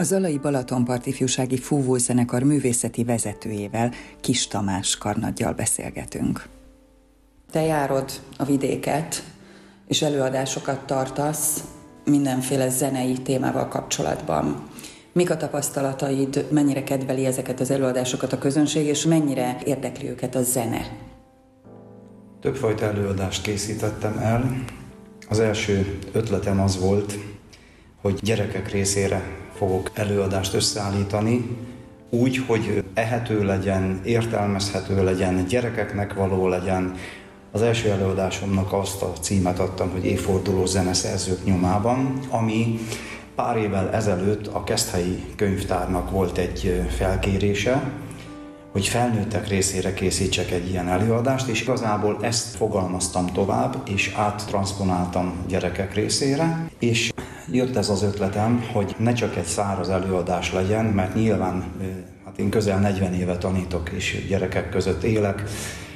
a Zalai Balaton-part Ifjúsági Fúvószenekar művészeti vezetőjével, Kiss Tamás karnaggyal beszélgetünk. Te járod a vidéket, és előadásokat tartasz mindenféle zenei témával kapcsolatban. Mik a tapasztalataid, mennyire kedveli ezeket az előadásokat a közönség, és mennyire érdekli őket a zene? Többfajta előadást készítettem el. Az első ötletem az volt, hogy gyerekek részére fogok előadást összeállítani, úgy, hogy ehető legyen, értelmezhető legyen, gyerekeknek való legyen. Az első előadásomnak azt a címet adtam, hogy Évforduló zeneszerzők nyomában, ami pár évvel ezelőtt a Keszthelyi Könyvtárnak volt egy felkérése, hogy felnőttek részére készítsek egy ilyen előadást, és igazából ezt fogalmaztam tovább, és áttranszponáltam gyerekek részére, és jött ez az ötletem, hogy ne csak egy száraz előadás legyen, mert nyilván, hát én közel 40 éve tanítok, és gyerekek között élek,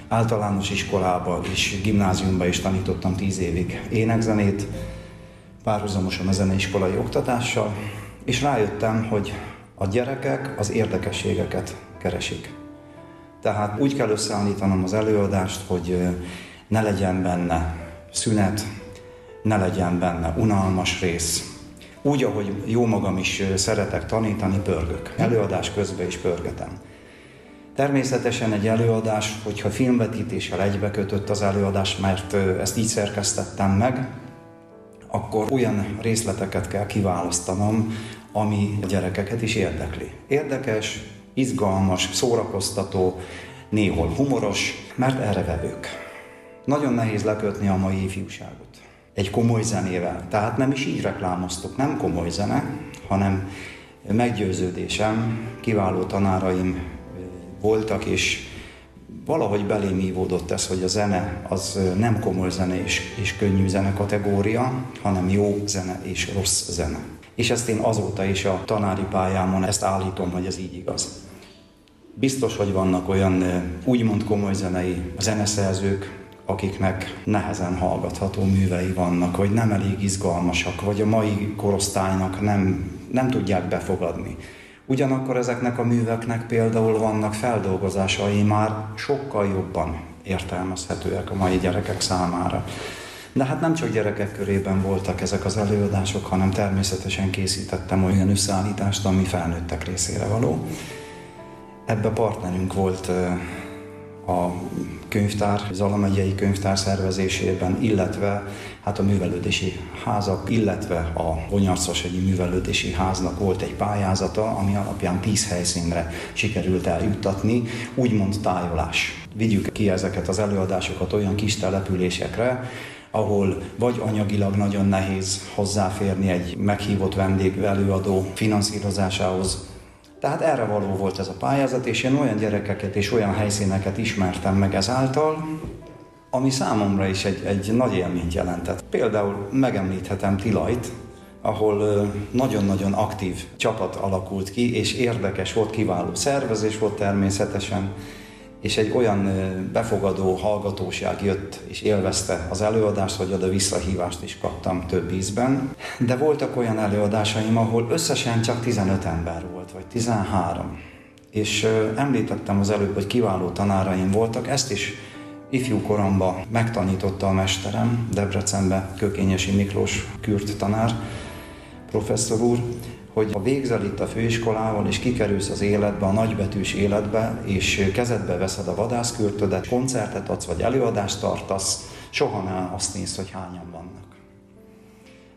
általános iskolában és gimnáziumban is tanítottam 10 évig énekzenét, párhuzamosan a zeneiskolai oktatással, és rájöttem, hogy a gyerekek az érdekességeket keresik. Tehát úgy kell összeállítanom az előadást, hogy ne legyen benne szünet, ne legyen benne unalmas rész. Úgy, ahogy jó magam is szeretek tanítani, pörgök. Előadás közben is pörgetem. Természetesen egy előadás, hogyha filmvetítéssel egybekötött az előadás, mert ezt így szerkesztettem meg, akkor olyan részleteket kell kiválasztanom, ami a gyerekeket is érdekli. Érdekes, izgalmas, szórakoztató, néhol humoros, mert erre vevők. Nagyon nehéz lekötni a mai ifjúságot egy komoly zenével. Tehát nem is így reklámoztuk, nem komoly zene, hanem meggyőződésem, kiváló tanáraim voltak, és valahogy belém ívódott ez, hogy a zene az nem komoly zene és könnyű zene kategória, hanem jó zene és rossz zene. És ezt én azóta is a tanári pályámon ezt állítom, hogy ez így igaz. Biztos, hogy vannak olyan úgymond komoly zenei zeneszerzők, akiknek nehezen hallgatható művei vannak, vagy nem elég izgalmasak, vagy a mai korosztálynak nem tudják befogadni. Ugyanakkor ezeknek a műveknek például vannak feldolgozásai már sokkal jobban értelmezhetőek a mai gyerekek számára. De hát nem csak gyerekek körében voltak ezek az előadások, hanem természetesen készítettem olyan összeállítást, ami felnőttek részére való. Ebbe partnerünk volt a könyvtár, Zala-megyei könyvtár szervezésében, illetve hát a művelődési házak, illetve a Bonyarszos egy művelődési háznak volt egy pályázata, ami alapján 10 helyszínre sikerült eljuttatni, úgymond tájolás. Vigyük ki ezeket az előadásokat olyan kis településekre, ahol vagy anyagilag nagyon nehéz hozzáférni egy meghívott vendég előadó finanszírozásához. Tehát erre való volt ez a pályázat, és én olyan gyerekeket és olyan helyszíneket ismertem meg ezáltal, ami számomra is egy nagy élményt jelentett. Például megemlíthetem Tilajt, ahol nagyon-nagyon aktív csapat alakult ki, és érdekes volt, kiváló szervezés volt természetesen, és egy olyan befogadó hallgatóság jött és élvezte az előadást, hogy oda visszahívást is kaptam több ízben. De voltak olyan előadásaim, ahol összesen csak 15 ember volt, vagy 13. És említettem az előbb, hogy kiváló tanáraim voltak, ezt is ifjú koromban megtanította a mesterem, Debrecenbe Kökényesi Miklós kürt tanár, professzor úr, hogy ha végzel itt a főiskolával, és kikerülsz az életbe, a nagybetűs életbe, és kezedbe veszed a vadászkürtödet, koncertet adsz, vagy előadást tartasz, soha nem azt nézd, hogy hányan vannak.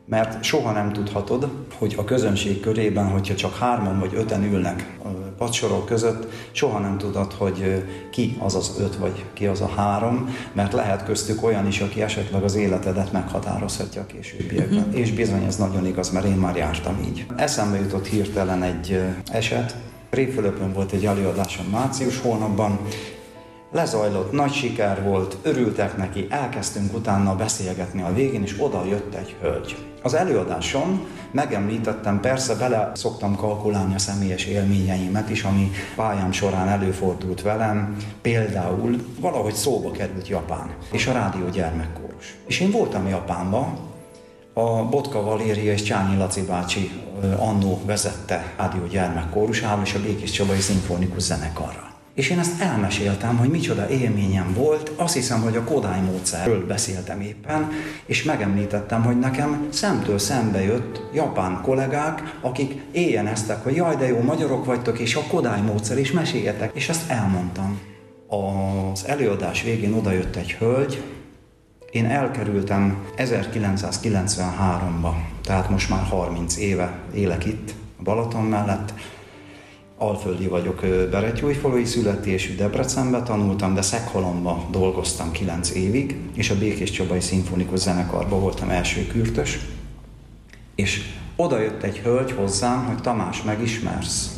Mert soha nem tudhatod, hogy a közönség körében, hogyha csak 3 vagy 5 ülnek a padsorok között, soha nem tudod, hogy ki az az 5, vagy ki az a 3, mert lehet köztük olyan is, aki esetleg az életedet meghatározhatja a későbbiekben. És bizony ez nagyon igaz, mert én már jártam így. Eszembe jutott hirtelen egy eset. Répfülöpön volt egy előadásom március hónapban, lezajlott, nagy siker volt, örültek neki, elkezdtünk utána beszélgetni a végén, és oda jött egy hölgy. Az előadáson megemlítettem, persze bele szoktam kalkulálni a személyes élményeimet is, ami pályám során előfordult velem, például valahogy szóba került Japán és a rádió gyermekkórus. És én voltam Japánban, a Botka Valéria és Csányi Laci bácsi annó vezette rádió gyermekkórusával és a Békés Csabai Szinfonikus Zenekarral. És én ezt elmeséltem, hogy micsoda élményem volt, azt hiszem, hogy a Kodály módszerről beszéltem éppen, és megemlítettem, hogy nekem szemtől szembe jött japán kollégák, akik éjjeneztek, hogy jaj, de jó, magyarok vagytok, és a Kodály módszer, és meséljetek, és ezt elmondtam. Az előadás végén odajött egy hölgy, én elkerültem 1993-ba, tehát most már 30 éve élek itt, Balaton mellett. Alföldi vagyok, berettyóújfalui születésű, Debrecenbe tanultam, de Szeghalomba dolgoztam 9 évig, és a Békés Csabai Szinfonikus Zenekarban voltam első kürtös. És oda jött egy hölgy hozzám, hogy Tamás, megismersz?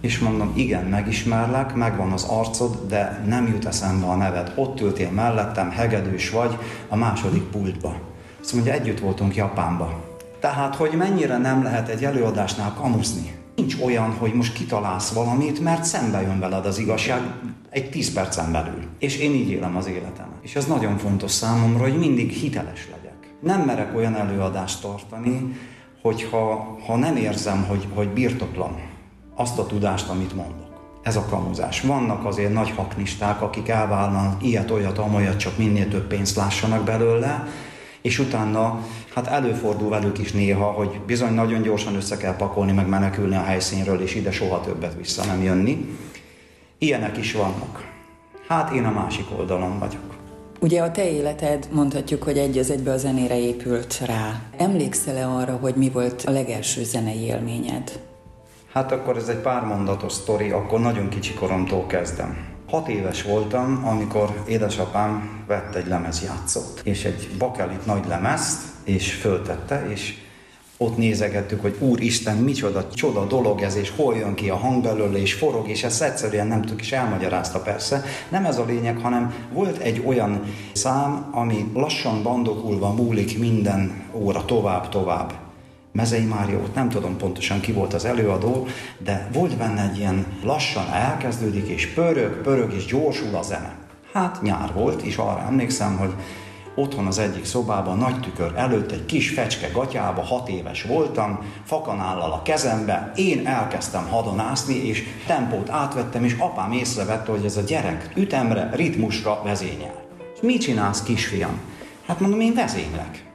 És mondom, igen, megismerlek, megvan az arcod, de nem jut eszembe a neved. Ott ültél mellettem, hegedűs vagy, a második pultba. Azt mondja, együtt voltunk Japánba. Tehát, hogy mennyire nem lehet egy előadásnál kamuzni. Nincs olyan, hogy most kitalálsz valamit, mert szembe jön veled az igazság egy 10 percen belül. És én így élem az életemet. És ez nagyon fontos számomra, hogy mindig hiteles legyek. Nem merek olyan előadást tartani, hogyha nem érzem, hogy birtoklom azt a tudást, amit mondok. Ez a kamuzás. Vannak azért nagy haknisták, akik elvállalnak ilyet, olyat, amolyat, csak minél több pénzt lássanak belőle, és utána hát előfordul velük is néha, hogy bizony nagyon gyorsan össze kell pakolni, meg menekülni a helyszínről, és ide soha többet vissza nem jönni. Ilyenek is vannak. Hát én a másik oldalon vagyok. Ugye a te életed, mondhatjuk, hogy egy az egybe a zenére épült rá. Emlékszel-e arra, hogy mi volt a legelső zenei élményed? Hát akkor ez egy pár mondatos sztori, akkor nagyon kicsi koromtól kezdem. 6 éves voltam, amikor édesapám vett egy lemezjátszót, és egy bakelit nagy lemezt, és föltette, és ott nézegettük, hogy úristen, micsoda csoda dolog ez, és hol jön ki a hang belőle, és forog, és ezt egyszerűen nem tudjuk, és elmagyarázta persze. Nem ez a lényeg, hanem volt egy olyan szám, ami lassan bandokulva múlik minden óra tovább. Mezei Mária, ott nem tudom pontosan ki volt az előadó, de volt benne egy ilyen lassan elkezdődik, és pörög, és gyorsul a zene. Hát nyár volt, és arra emlékszem, hogy otthon az egyik szobában, nagy tükör előtt, egy kis fecske gatyába, 6 éves voltam, fakanállal a kezembe, én elkezdtem hadonászni, és tempót átvettem, és apám észrevette, hogy ez a gyerek ütemre, ritmusra vezényel. Mit csinálsz, kisfiam? Hát mondom, én vezénylek.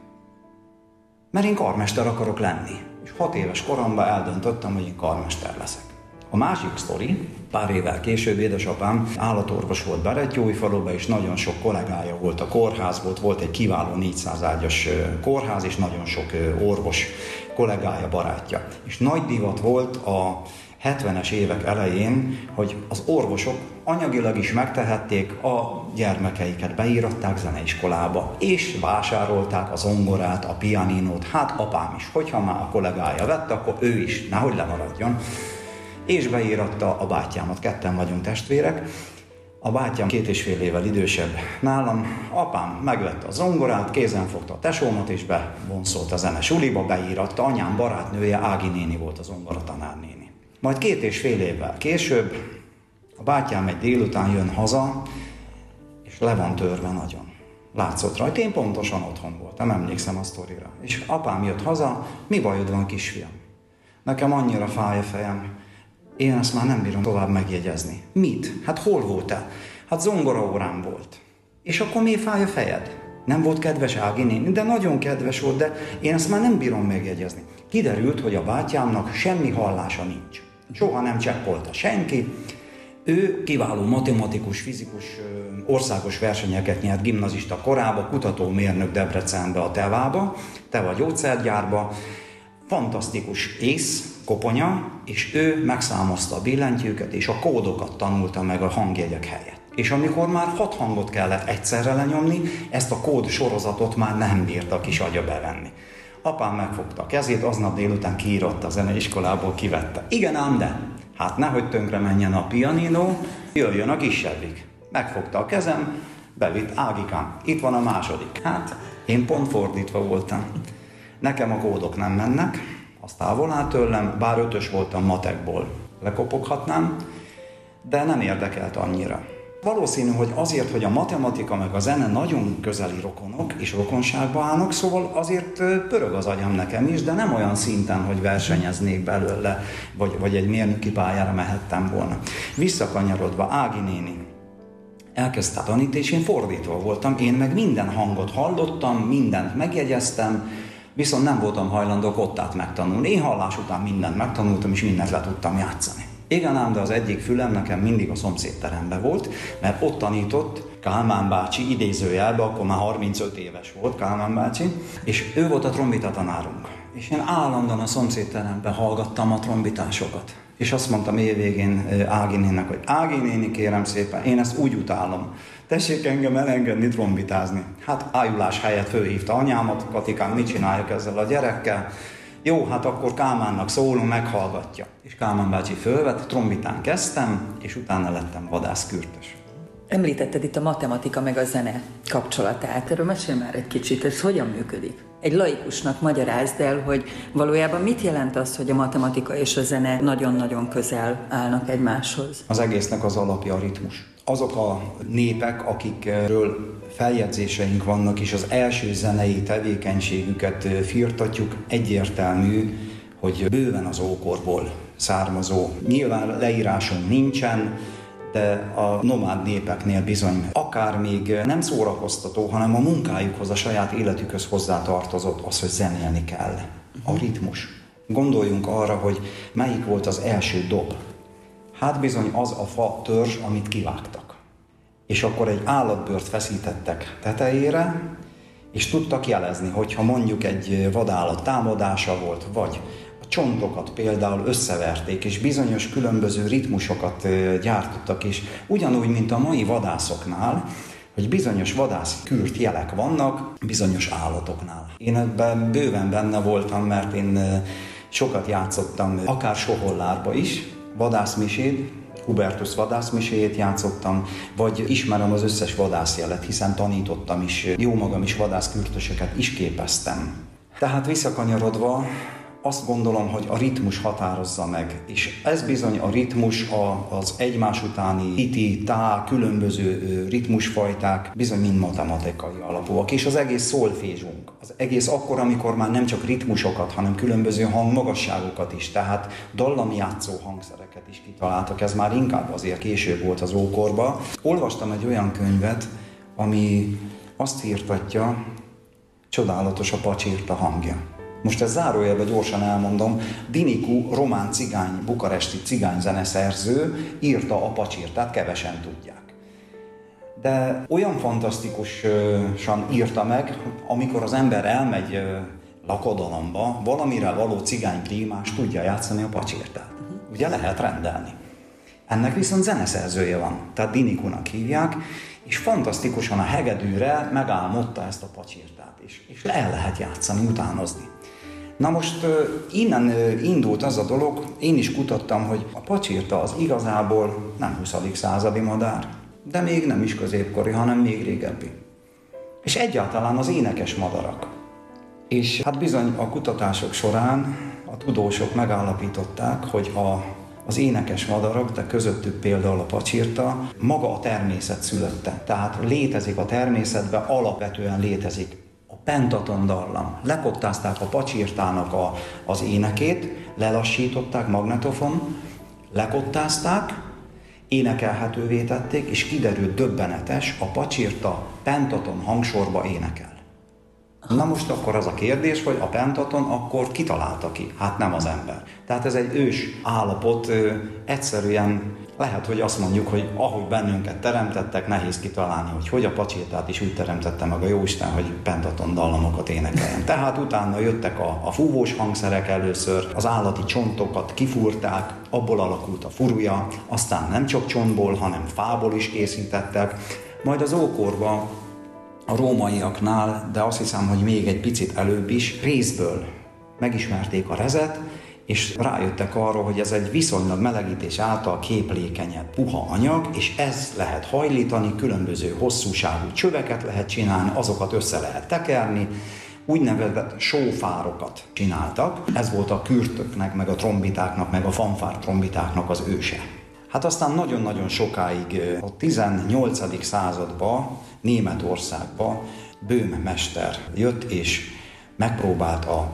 Mert én karmester akarok lenni. És 6 éves koromban eldöntöttem, hogy én karmester leszek. A másik sztori, pár évvel később édesapám állatorvos volt Berettyóújfaluban, és nagyon sok kollégája volt a kórházból, volt egy kiváló 400 ágyas kórház, és nagyon sok orvos kollégája, barátja. És nagy divat volt a 70-es évek elején, hogy az orvosok anyagilag is megtehették, a gyermekeiket beíratták zeneiskolába, és vásárolták a zongorát, a pianinót, hát apám is, hogyha már a kollégája vett, akkor ő is, nehogy lemaradjon, és beíratta a bátyámat, ketten vagyunk testvérek, a bátyám 2,5 évvel idősebb nálam, apám megvette a zongorát, kézen fogta a tesómat, és bevonszolt a zenesuliba, beíratta, anyám barátnője Ági néni volt a zongoratanárnéni. Majd 2,5 évvel később a bátyám egy délután jön haza, és le van törve nagyon. Látszott rajta, én pontosan otthon voltam, emlékszem a sztorira. És apám jött haza, mi bajod van, kisfiam? Nekem annyira fáj a fejem, én ezt már nem bírom tovább megjegyezni. Mit? Hát hol voltál? Hát zongoraórám volt. És akkor mi fáj a fejed? Nem volt kedves Ági néni, de nagyon kedves volt, de én ezt már nem bírom megjegyezni. Kiderült, hogy a bátyámnak semmi hallása nincs. Soha nem cseppolta senki. Ő kiváló matematikus, fizikus, országos versenyeket nyert gimnazista korába, kutatómérnök Debrecenbe, a Tevába, Teva gyógyszergyárba. Fantasztikus ész, koponya, és ő megszámozta a billentyűket, és a kódokat tanulta meg a hangjegyek helyett. És amikor már 6 hangot kellett egyszerre lenyomni, ezt a kód sorozatot már nem bírta a kis agya bevenni. Apám megfogta a kezét, aznap délután kiírott a zeneiskolából, kivette. Igen ám, de hát nehogy tönkre menjen a pianinó, jöjjön a kisebbik. Megfogta a kezem, bevitt, Ágikám, itt van a második. Hát én pont fordítva voltam. Nekem a kódok nem mennek, az távol áll tőlem, bár 5-ös voltam matekból, lekopoghatnám, de nem érdekelt annyira. Valószínű, hogy azért, hogy a matematika meg a zene nagyon közeli rokonok és rokonságba állnak, szóval azért pörög az agyam nekem is, de nem olyan szinten, hogy versenyeznék belőle, vagy egy mérnöki pályára mehettem volna. Visszakanyarodva, Ági néni elkezdte tanítani, és én fordítva voltam, én meg minden hangot hallottam, mindent megjegyeztem, viszont nem voltam hajlandó kottát megtanulni. Én hallás után mindent megtanultam, és mindent le tudtam játszani. Igen ám, de az egyik fülem nekem mindig a szomszédteremben volt, mert ott tanított Kálmán bácsi, idézőjelbe, akkor már 35 éves volt Kálmán bácsi, és ő volt a trombita tanárunk. És én állandóan a szomszédteremben hallgattam a trombitásokat. És azt mondtam évvégén Ági nénnek, hogy Ági néni, kérem szépen, én ezt úgy utálom. Tessék engem elengedni trombitázni. Hát ájulás helyett fölhívta anyámat, Katikám, mit csináljak ezzel a gyerekkel? Jó, hát akkor Kálmánnak szólunk, meghallgatja. És Kálmán bácsi fölvett, trombitán kezdtem, és utána lettem vadászkürtös. Említetted itt a matematika meg a zene kapcsolatát. Erről mesélj már egy kicsit, ez hogyan működik? Egy laikusnak magyarázd el, hogy valójában mit jelent az, hogy a matematika és a zene nagyon-nagyon közel állnak egymáshoz? Az egésznek az alapja a ritmus. Azok a népek, akikről feljegyzéseink vannak, és az első zenei tevékenységüket firtatjuk, egyértelmű, hogy bőven az ókorból származó. Nyilván leírásunk nincsen, de a nomád népeknél bizony akár még nem szórakoztató, hanem a munkájukhoz, a saját életükhöz hozzátartozott az, hogy zenélni kell. A ritmus. Gondoljunk arra, hogy melyik volt az első dob. Hát bizony az a fa törzs, amit kivágtak. És akkor egy állatbőrt feszítettek tetejére, és tudtak jelezni, hogyha mondjuk egy vadállat támadása volt, vagy a csontokat például összeverték, és bizonyos különböző ritmusokat gyártottak, és ugyanúgy, mint a mai vadászoknál, hogy bizonyos vadászkürt jelek vannak bizonyos állatoknál. Én ebben bőven benne voltam, mert én sokat játszottam, akár Sohollárba is, vadászmiséd, Hubertus vadászmiséjét játszottam, vagy ismerem az összes vadászjelet, hiszen tanítottam is, jó magam is vadászkürtösöket is képeztem. Tehát visszakanyarodva azt gondolom, hogy a ritmus határozza meg, és ez bizony a ritmus, az egymás utáni iti, tá, különböző ritmusfajták bizony mind matematikai alapúak, és az egész szolfézsunk. Az egész akkor, amikor már nem csak ritmusokat, hanem különböző hangmagasságokat is, tehát dallamjátszó hangszereket is kitaláltak, ez már inkább azért később volt az ókorban. Olvastam egy olyan könyvet, ami azt írtatja, csodálatos a pacsirta hangja. Most ezt zárójelben gyorsan elmondom, Diniku, román cigány, bukaresti cigány zeneszerző írta a pacsirtát, kevesen tudják. De olyan fantasztikusan írta meg, amikor az ember elmegy lakodalomba, valamire való cigány prímás tudja játszani a pacsirtát. Ugye lehet rendelni. Ennek viszont zeneszerzője van, tehát Dinikunak hívják, és fantasztikusan a hegedűre megálmodta ezt a pacsirtát is, és el lehet játszani, utánozni. Na most innen indult az a dolog, én is kutattam, hogy a pacsirta az igazából nem 20. századi madár, de még nem is középkori, hanem még régebbi. És egyáltalán az énekes madarak. És hát bizony a kutatások során a tudósok megállapították, hogy az énekes madarak, de közöttük például a pacsirta, maga a természet szülötte. Tehát létezik a természetben, alapvetően létezik a pentaton dallam. Lekottázták a pacsirtának az énekét, lelassították magnetofon, lekottázták, énekelhetővé tették, és kiderült döbbenetes, a pacsirta pentaton hangsorba énekel. Na most akkor az a kérdés, hogy a pentaton akkor kitalálta ki? Hát nem az ember. Tehát ez egy ős állapot, egyszerűen lehet, hogy azt mondjuk, hogy ahogy bennünket teremtettek, nehéz kitalálni, hogy a pacsirtát is úgy teremtette meg a Jóisten, hogy pentaton dallamokat énekeljen. Tehát utána jöttek a fúvós hangszerek először, az állati csontokat kifúrták, abból alakult a furúja, aztán nem csak csontból, hanem fából is készítettek, majd az ókorban a rómaiaknál, de azt hiszem, hogy még egy picit előbb is, rézből megismerték a rezet, és rájöttek arra, hogy ez egy viszonylag melegítés által képlékenyebb, puha anyag, és ez lehet hajlítani, különböző hosszúságú csöveket lehet csinálni, azokat össze lehet tekerni, úgynevezett sófárokat csináltak. Ez volt a kürtöknek, meg a trombitáknak, meg a fanfár trombitáknak az őse. Hát aztán nagyon-nagyon sokáig a 18. században Németországba Böhm mester jött és megpróbált a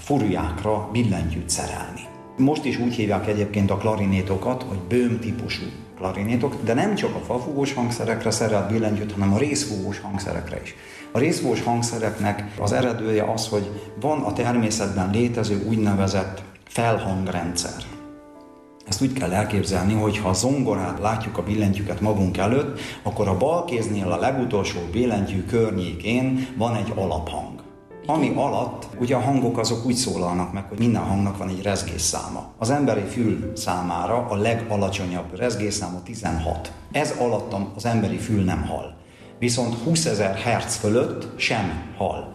furjákra billentyűt szerelni. Most is úgy hívják egyébként a klarinétokat, hogy Böhm típusú klarinétok, de nem csak a fafúvós hangszerekre szerelt billentyűt, hanem a részfúvós hangszerekre is. A részfúvós hangszereknek az eredője az, hogy van a természetben létező úgynevezett felhangrendszer. Ezt úgy kell elképzelni, hogy ha a zongorát látjuk a billentyűket magunk előtt, akkor a bal kéznél a legutolsó billentyű környékén van egy alaphang. Ami alatt ugye a hangok azok úgy szólalnak meg, hogy minden hangnak van egy rezgésszáma. Az emberi fül számára a legalacsonyabb rezgésszáma 16. Ez alatt az emberi fül nem hall. Viszont 20.000 Hz fölött sem hall.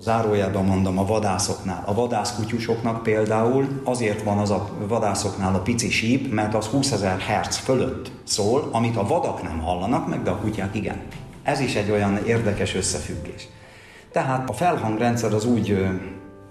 Zárójelben mondom, a vadászoknál, a vadászkutyusoknak például azért van az a vadászoknál a pici síp, mert az 20.000 Hz fölött szól, amit a vadak nem hallanak meg, de a kutyák igen. Ez is egy olyan érdekes összefüggés. Tehát a felhangrendszer az úgy,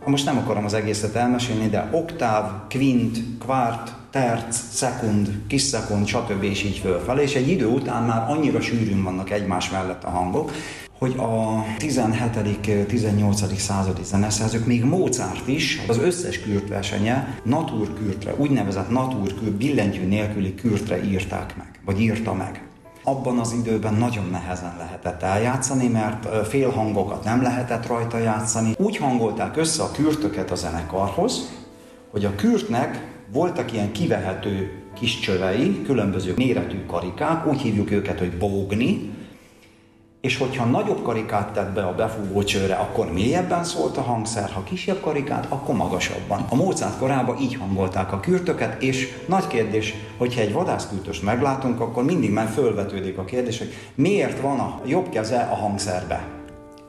most nem akarom az egészet elmesélni, de oktáv, kvint, kvárt, terc, szekund, kis szekund, stb. És így fölfelé, és egy idő után már annyira sűrűn vannak egymás mellett a hangok, hogy a 17.-18. századi zeneszerzők, még Mozart is, az összes kürtversenye naturkürtre, úgynevezett naturkürt, billentyű nélküli kürtre írták meg, vagy írta meg. Abban az időben nagyon nehezen lehetett eljátszani, mert félhangokat nem lehetett rajta játszani. Úgy hangolták össze a kürtöket a zenekarhoz, hogy a kürtnek voltak ilyen kivehető kis csövei, különböző méretű karikák, úgy hívjuk őket, hogy bógni, és hogyha nagyobb karikát tett be a befúvó csőre, akkor mélyebben szólt a hangszer, ha kisebb karikát, akkor magasabban. A Mozart korában így hangolták a kürtöket, és nagy kérdés, hogyha egy vadászkürtöst meglátunk, akkor mindig már fölvetődik a kérdés, hogy miért van a jobb keze a hangszerbe?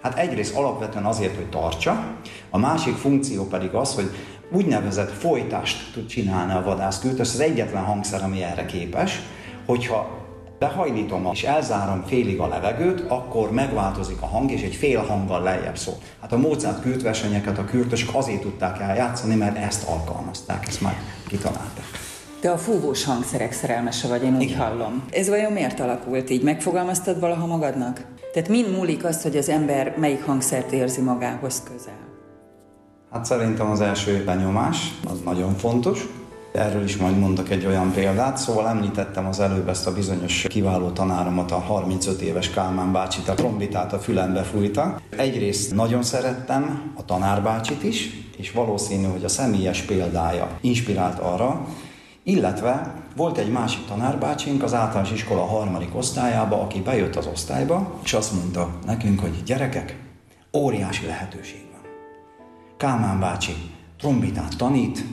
Hát egyrészt alapvetően azért, hogy tartsa, a másik funkció pedig az, hogy úgynevezett folytást tud csinálni a vadászkürtös, az egyetlen hangszer, ami erre képes, hogyha behajlítom és elzárom félig a levegőt, akkor megváltozik a hang, és egy fél hanggal lejjebb szól. Hát a Mozart kürtversenyeket a kürtösök azért tudták eljátszani, mert ezt alkalmazták, ezt már kitalálták. Te a fúvós hangszerek szerelmese vagy, én úgy hallom. Ez vajon miért alakult így? Megfogalmaztad valaha magadnak? Tehát min múlik az, hogy az ember melyik hangszert érzi magához közel? Hát szerintem az első benyomás, az nagyon fontos. Erről is majd mondok egy olyan példát, szóval említettem az előbb ezt a bizonyos kiváló tanáromat, a 35 éves Kálmán bácsit, a trombitát a fülembe fújta. Egyrészt nagyon szerettem a tanárbácsit is, és valószínű, hogy a személyes példája inspirált arra, illetve volt egy másik tanárbácsink az általános iskola 3. osztályába, aki bejött az osztályba, és azt mondta nekünk, hogy gyerekek, óriási lehetőség van. Kálmán bácsi trombitát tanít,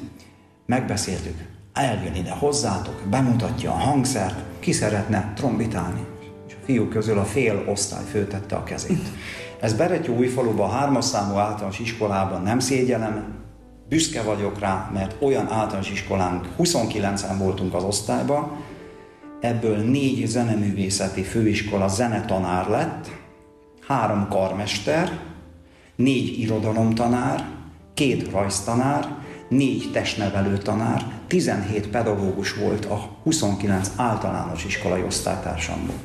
megbeszéltük, eljön ide hozzátok, bemutatja a hangszert, ki szeretne trombitálni. És a fiú közül a fél osztály föltette a kezét. Ez Berettyóújfaluban, a 3. számú általános iskolában, nem szégyellem, büszke vagyok rá, mert olyan általános iskolánk, 29-en voltunk az osztályban, ebből 4 zeneművészeti főiskola zenetanár lett, 3 karmester, 4 irodalomtanár, 2 rajztanár, 4 testnevelő tanár, 17 pedagógus volt a 29 általános iskolai osztálytársamból.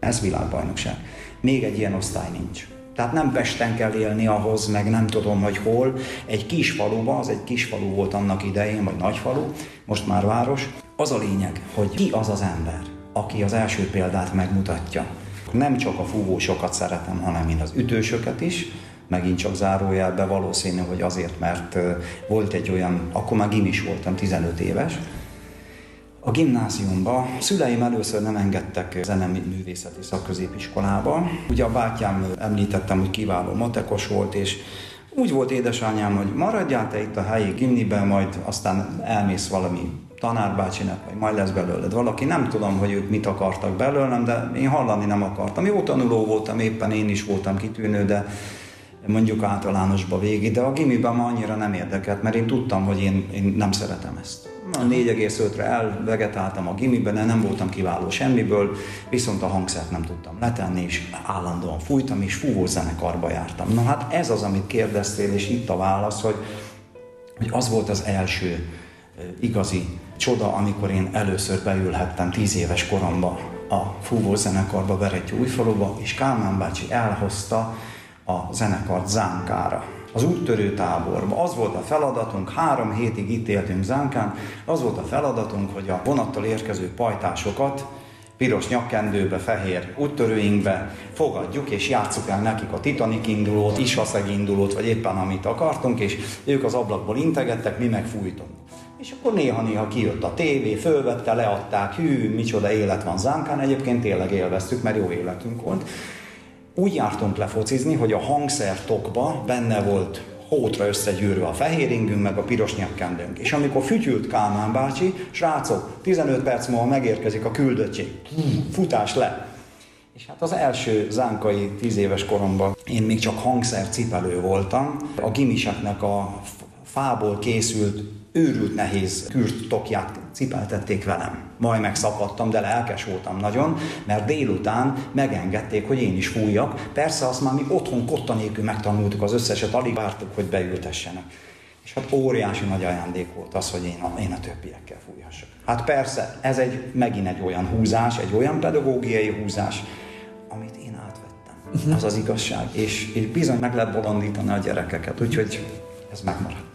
Ez világbajnokság. Még egy ilyen osztály nincs. Tehát nem Pesten kell élni ahhoz, meg nem tudom, hogy hol. Egy kis faluban, az egy kis falu volt annak idején, vagy nagy falu, most már város. Az a lényeg, hogy ki az az ember, aki az első példát megmutatja. Nem csak a fúvósokat szeretem, hanem én az ütősöket is. Megint csak zárójelbe, valószínű, hogy azért, mert volt egy olyan, akkor már gimis voltam, 15 éves. A gimnáziumban szüleim először nem engedtek zeneművészeti szakközépiskolába. Ugye a bátyám, említettem, hogy kiváló matekos volt, és úgy volt édesanyám, hogy maradjál te itt a helyi gimniben, majd aztán elmész valami tanárbácsinak, vagy majd lesz belőled valaki. Nem tudom, hogy ők mit akartak belőlem, de én hallani nem akartam. Jó tanuló voltam, éppen én is voltam kitűnő, de mondjuk általánosba végig, de a gimiben már annyira nem érdekelt, mert én tudtam, hogy én nem szeretem ezt. 4,5-re elvegetáltam a gimiben, de nem voltam kiváló semmiből, viszont a hangszert nem tudtam letenni, és állandóan fújtam, és fúvózenekarba jártam. Na hát ez az, amit kérdeztél, és itt a válasz, hogy az volt az első igazi csoda, amikor én először beülhettem 10 éves koromban a fúvószenekarba, Berettyóújfaluba, és Kálmán bácsi elhozta a zenekart Zánkára. Az úttörő táborban. Az volt a feladatunk, 3 hétig itt éltünk Zánkán, az volt a feladatunk, hogy a vonattal érkező pajtásokat piros nyakkendőbe, fehér úttörőinkbe fogadjuk, és játsszuk el nekik a Titanic indulót, Ishaszeg indulót, vagy éppen amit akartunk, és ők az ablakból integettek, mi meg fújtunk. És akkor néha-néha kijött a tévé, fölvette, leadták, hű, micsoda élet van Zánkán, egyébként tényleg élveztük, mert jó életünk volt. Úgy jártunk lefocizni, hogy a hangszertokba benne volt hótra összegyűrve a fehér ingünk, meg a piros nyakkendőnk. És amikor fütyült Kálmán bácsi, srácok, 15 perc múlva megérkezik a küldöttség. Futás le! És hát az első zánkai 10 éves koromban én még csak hangszercipelő voltam. A gimiseknek a fából készült, őrült nehéz kürttokját cipeltették velem. Majd megszakadtam, de lelkes voltam nagyon, mert délután megengedték, hogy én is fújjak. Persze azt már mi otthon kotta nélkül megtanultuk az összeset, alig vártuk, hogy beültessenek. És hát óriási nagy ajándék volt az, hogy én a többiekkel fújhassak. Hát persze, ez megint egy olyan húzás, egy olyan pedagógiai húzás, amit én átvettem. Az az igazság. És bizony meg lehet bolondítani a gyerekeket, úgyhogy ez megmaradt.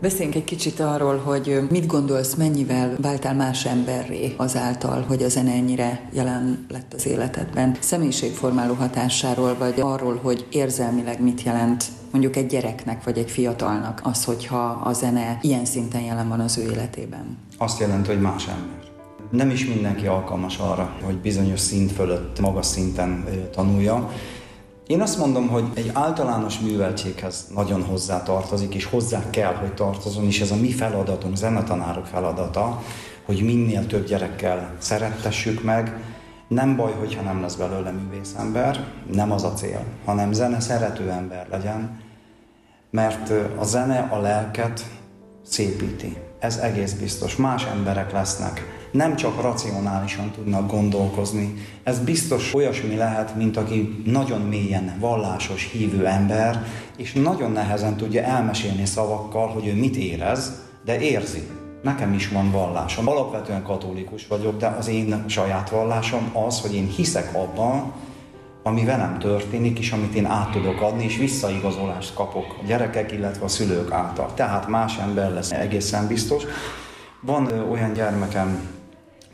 Beszéljünk egy kicsit arról, hogy mit gondolsz, mennyivel váltál más emberré azáltal, hogy a zene ennyire jelen lett az életedben. Személyiségformáló hatásáról, vagy arról, hogy érzelmileg mit jelent mondjuk egy gyereknek, vagy egy fiatalnak az, hogyha a zene ilyen szinten jelen van az ő életében. Azt jelenti, hogy más ember. Nem is mindenki alkalmas arra, hogy bizonyos szint fölött, magas szinten tanulja. Én azt mondom, hogy egy általános műveltséghez nagyon hozzá tartozik, és hozzá kell, hogy tartozom, és ez a mi feladatunk, zenetanárok feladata, hogy minél több gyerekkel szerettessük meg. Nem baj, hogyha nem lesz belőle művészember, nem az a cél, hanem zene szerető ember legyen, mert a zene a lelket szépíti. Ez egész biztos. Más emberek lesznek. Nem csak racionálisan tudnak gondolkozni. Ez biztos olyasmi lehet, mint aki nagyon mélyen vallásos, hívő ember, és nagyon nehezen tudja elmesélni szavakkal, hogy ő mit érez, de érzi. Nekem is van vallásom. Alapvetően katolikus vagyok, de az én saját vallásom az, hogy én hiszek abban, ami velem történik, és amit én át tudok adni, és visszaigazolást kapok a gyerekek, illetve a szülők által. Tehát más ember lesz, egészen biztos. Van olyan gyermekem,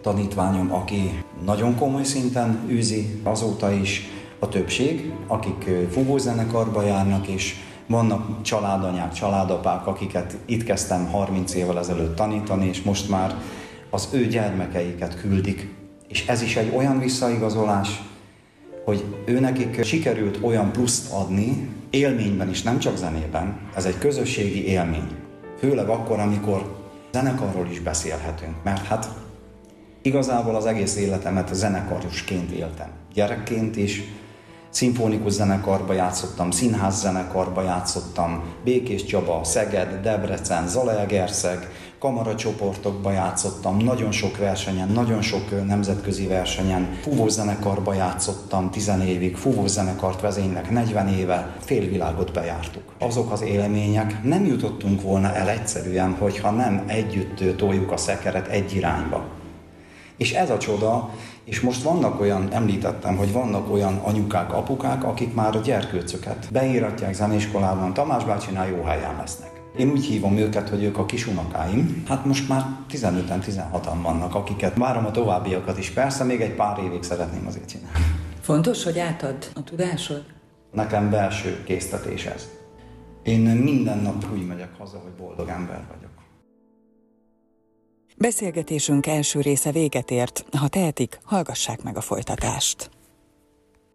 tanítványom, aki nagyon komoly szinten űzi azóta is, a többség, akik fúvózenekarba járnak, és vannak családanyák, családapák, akiket itt kezdtem 30 évvel ezelőtt tanítani, és most már az ő gyermekeiket küldik. És ez is egy olyan visszaigazolás, hogy őnekik sikerült olyan pluszt adni, élményben is, nem csak zenében, ez egy közösségi élmény. Főleg akkor, amikor zenekarról is beszélhetünk, mert hát igazából az egész életemet zenekarosként éltem. Gyerekként is, szimfonikus zenekarba játszottam, színház zenekarba játszottam, Békés Csaba, Szeged, Debrecen, Zalaegerszeg, kamaracsoportokba játszottam, nagyon sok versenyen, nagyon sok nemzetközi versenyen, fúvózenekarba játszottam 10 évig, fúvózenekart vezénylek 40 éve, félvilágot bejártuk. Azok az élmények, nem jutottunk volna el egyszerűen, hogyha nem együtt toljuk a szekeret egy irányba. És ez a csoda, és most vannak olyan, említettem, hogy vannak olyan anyukák, apukák, akik már a gyerkőcöket beíratják zeneiskolában, Tamás bácsinál jó helyen lesznek. Én úgy hívom őket, hogy ők a kisunokáim. Hát most már 15-en, 16-an vannak, akiket várom a továbbiakat is. Persze még egy pár évig szeretném azért csinálni. Fontos, hogy átad a tudásod? Nekem belső késztetés ez. Én minden nap úgy megyek haza, hogy boldog ember vagyok. Beszélgetésünk első része véget ért. Ha tehetik, hallgassák meg a folytatást.